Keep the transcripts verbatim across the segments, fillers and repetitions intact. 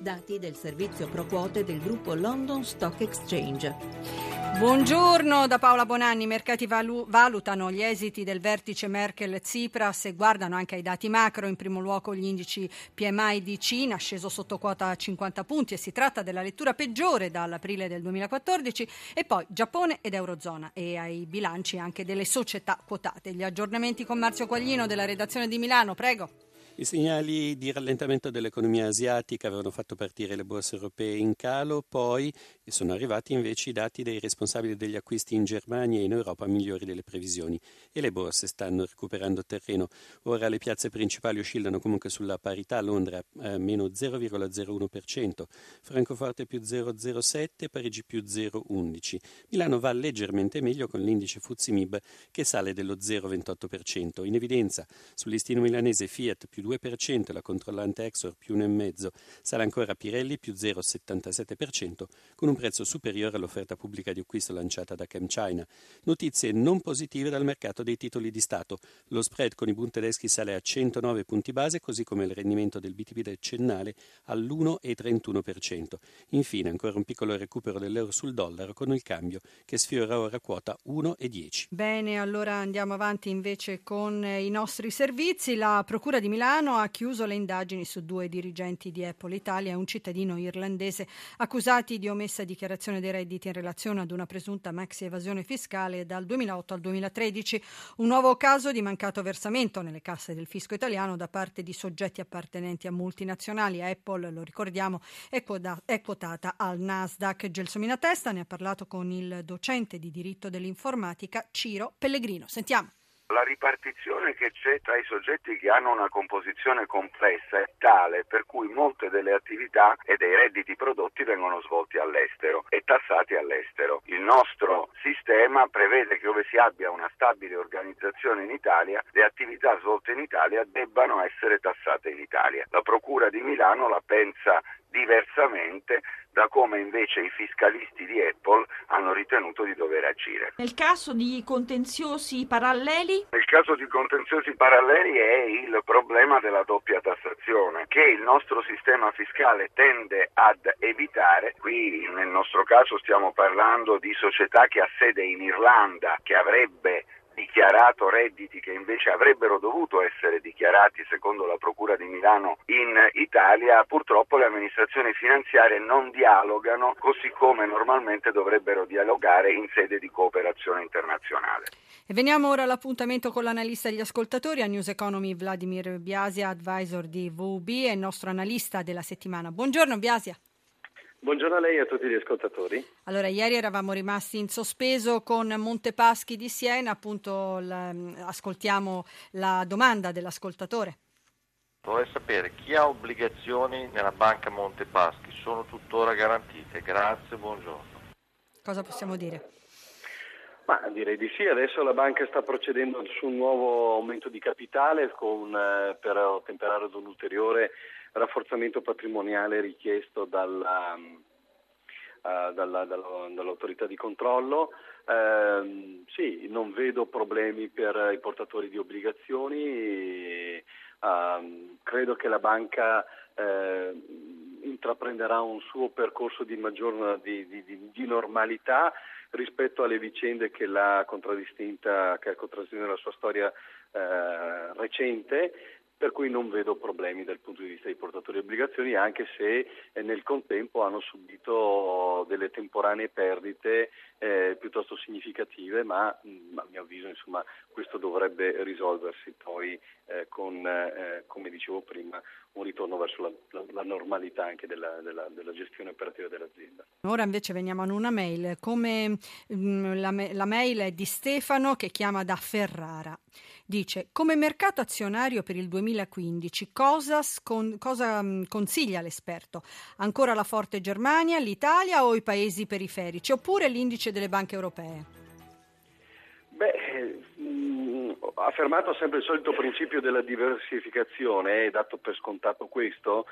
Dati del servizio pro quote del gruppo London Stock Exchange. Buongiorno da Paola Bonani. I mercati valu- valutano gli esiti del vertice Merkel-Tsipras e guardano anche ai dati macro. In primo luogo gli indici P M I di Cina, sceso sotto quota cinquanta punti, e si tratta della lettura peggiore dall'aprile del duemilaquattordici, e poi Giappone ed Eurozona, e ai bilanci anche delle società quotate. Gli aggiornamenti con Marzio Quaglino della redazione di Milano, prego. I segnali di rallentamento dell'economia asiatica avevano fatto partire le borse europee in calo, poi sono arrivati invece i dati dei responsabili degli acquisti in Germania e in Europa migliori delle previsioni, e le borse stanno recuperando terreno. Ora le piazze principali oscillano comunque sulla parità: Londra eh, meno zero virgola zero uno per cento, Francoforte più zero virgola zero sette per cento, Parigi più zero virgola undici per cento. Milano va leggermente meglio con l'indice F T S E M I B che sale dello zero virgola ventotto per cento. In evidenza sul listino milanese Fiat più due per cento, la controllante Exor più uno virgola cinque per cento, sale ancora Pirelli più zero virgola settantasette per cento, con un prezzo superiore all'offerta pubblica di acquisto lanciata da ChemChina. Notizie non positive dal mercato dei titoli di Stato. Lo spread con i Bund tedeschi sale a centonove punti base, così come il rendimento del B T P decennale all'uno virgola trentuno per cento. Infine, ancora un piccolo recupero dell'euro sul dollaro con il cambio che sfiora ora quota uno virgola dieci. Bene, allora andiamo avanti invece con i nostri servizi. La Procura di Milano ha chiuso le indagini su due dirigenti di Apple Italia e un cittadino irlandese accusati di omessa dichiarazione dei redditi in relazione ad una presunta maxi evasione fiscale dal duemilaotto al duemilatredici. Un nuovo caso di mancato versamento nelle casse del fisco italiano da parte di soggetti appartenenti a multinazionali. Apple, lo ricordiamo, è, quoda- è quotata al Nasdaq. Gelsomina Testa ne ha parlato con il docente di diritto dell'informatica Ciro Pellegrino. Sentiamo. La ripartizione che c'è tra i soggetti che hanno una composizione complessa è tale per cui molte delle attività e dei redditi prodotti vengono svolti all'estero e tassati all'estero. Il nostro sistema prevede che ove si abbia una stabile organizzazione in Italia, le attività svolte in Italia debbano essere tassate in Italia. La Procura di Milano la pensa diversamente da come invece i fiscalisti di Apple hanno ritenuto di dover agire. Nel caso di contenziosi paralleli? Nel caso di contenziosi paralleli è il problema della doppia tassazione che il nostro sistema fiscale tende ad evitare. Qui nel nostro caso stiamo parlando di società che ha sede in Irlanda, che avrebbe dichiarato redditi che invece avrebbero dovuto essere dichiarati secondo la Procura di Milano in Italia. Purtroppo le amministrazioni finanziarie non dialogano così come normalmente dovrebbero dialogare in sede di cooperazione internazionale. E veniamo ora all'appuntamento con l'analista e gli ascoltatori. A News Economy Wladimir Biasia, advisor di V U B, è il nostro analista della settimana. Buongiorno Biasia. Buongiorno a lei e a tutti gli ascoltatori. Allora, ieri eravamo rimasti in sospeso con Monte Paschi di Siena, appunto ascoltiamo la domanda dell'ascoltatore. Vorrei sapere chi ha obbligazioni nella banca Monte Paschi, sono tuttora garantite, grazie, buongiorno. Cosa possiamo dire? Ma direi di sì, adesso la banca sta procedendo su un nuovo aumento di capitale con, per ottemperare ad un ulteriore rafforzamento patrimoniale richiesto dalla, uh, dalla, dalla, dall'autorità di controllo. Uh, sì, non vedo problemi per i portatori di obbligazioni, e, uh, credo che la banca uh, intraprenderà un suo percorso di maggior di, di, di, di normalità rispetto alle vicende che l'ha contraddistinta, che ha contraddistinto nella sua storia uh, recente. Per cui non vedo problemi dal punto di vista dei portatori di obbligazioni, anche se nel contempo hanno subito delle temporanee perdite eh, piuttosto significative, ma, ma a mio avviso insomma questo dovrebbe risolversi poi eh, con, eh, come dicevo prima, un ritorno verso la, la, la normalità anche della, della, della gestione operativa dell'azienda. Ora invece veniamo ad una mail, come mh, la, la mail è di Stefano che chiama da Ferrara. dice: come mercato azionario per il duemilaquindici cosa, scon- cosa mh, consiglia l'esperto? Ancora la forte Germania, l'Italia o i paesi periferici, oppure l'indice delle banche europee? Beh, mh, affermato sempre il solito principio della diversificazione, eh, dato per scontato questo,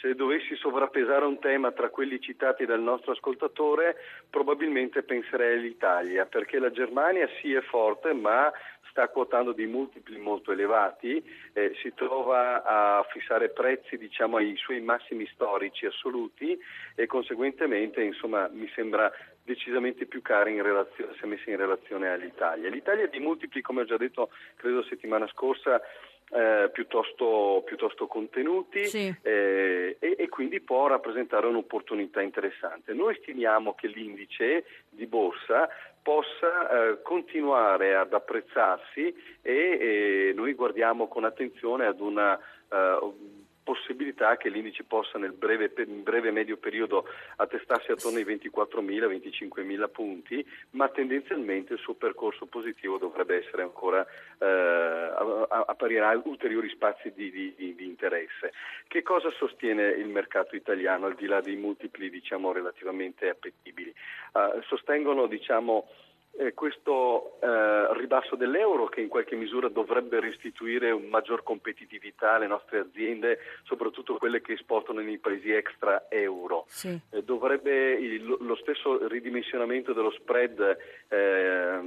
se dovessi sovrappesare un tema tra quelli citati dal nostro ascoltatore, probabilmente penserei all'Italia, perché la Germania sì è forte, ma sta quotando dei multipli molto elevati, eh, si trova a fissare prezzi, diciamo, ai suoi massimi storici assoluti e conseguentemente, insomma, mi sembra decisamente più cara in relazione, se messa in relazione all'Italia. L'Italia di multipli, come ho già detto, credo settimana scorsa, eh, piuttosto, piuttosto contenuti, sì. eh, e, e quindi può rappresentare un'opportunità interessante. Noi stimiamo che l'indice di borsa possa eh, continuare ad apprezzarsi e, e noi guardiamo con attenzione ad una eh, possibilità che l'indice possa nel breve, in breve medio periodo attestarsi attorno ai ventiquattromila venticinquemila punti, ma tendenzialmente il suo percorso positivo dovrebbe essere ancora, eh, apparirà ulteriori spazi di, di, di interesse. Che cosa sostiene il mercato italiano al di là dei multipli, diciamo, relativamente appetibili? Eh, sostengono, diciamo, Eh, questo eh, ribasso dell'euro che in qualche misura dovrebbe restituire un maggior competitività alle nostre aziende, soprattutto quelle che esportano nei paesi extra euro, sì. eh, dovrebbe il, lo stesso ridimensionamento dello spread eh,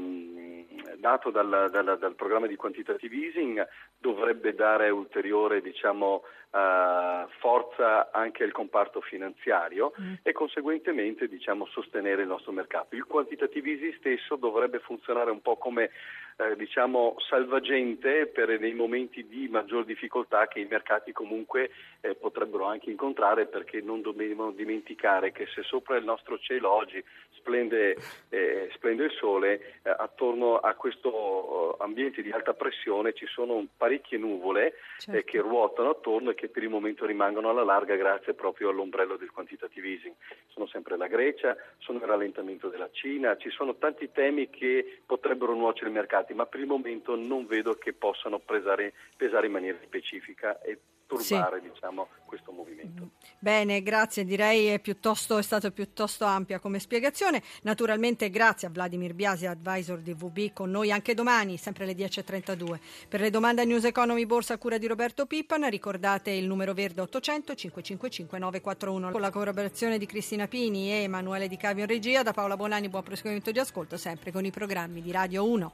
dato dalla, dalla, dal programma di quantitative easing dovrebbe dare ulteriore, diciamo, eh, forza anche al comparto finanziario mm. e conseguentemente, diciamo, sostenere il nostro mercato. Il quantitative easing stesso dovrebbe funzionare un po' come eh, diciamo salvagente per dei momenti di maggior difficoltà che i mercati comunque eh, potrebbero anche incontrare, perché non dobbiamo dimenticare che se sopra il nostro cielo oggi splende, eh, splende il sole, eh, attorno a questo ambiente di alta pressione ci sono parecchie nuvole, certo. eh, che ruotano attorno e che per il momento rimangono alla larga grazie proprio all'ombrello del quantitative easing. Sono sempre la Grecia, sono il rallentamento della Cina, ci sono tanti temi che potrebbero nuocere i mercati, ma per il momento non vedo che possano pesare, pesare in maniera specifica e turbare, sì. diciamo, questo movimento. Bene, grazie, direi è piuttosto è stato piuttosto ampia come spiegazione. Naturalmente grazie a Wladimir Biasia, advisor di V U B, con noi anche domani, sempre alle dieci e trentadue. Per le domande a News Economy Borsa a cura di Roberto Pippan, ricordate il numero verde ottocento cinquecentocinquantacinque nove quattro uno. Con la collaborazione di Cristina Pini e Emanuele Di Cavio in regia, da Paola Bonani buon proseguimento di ascolto sempre con i programmi di Radio uno.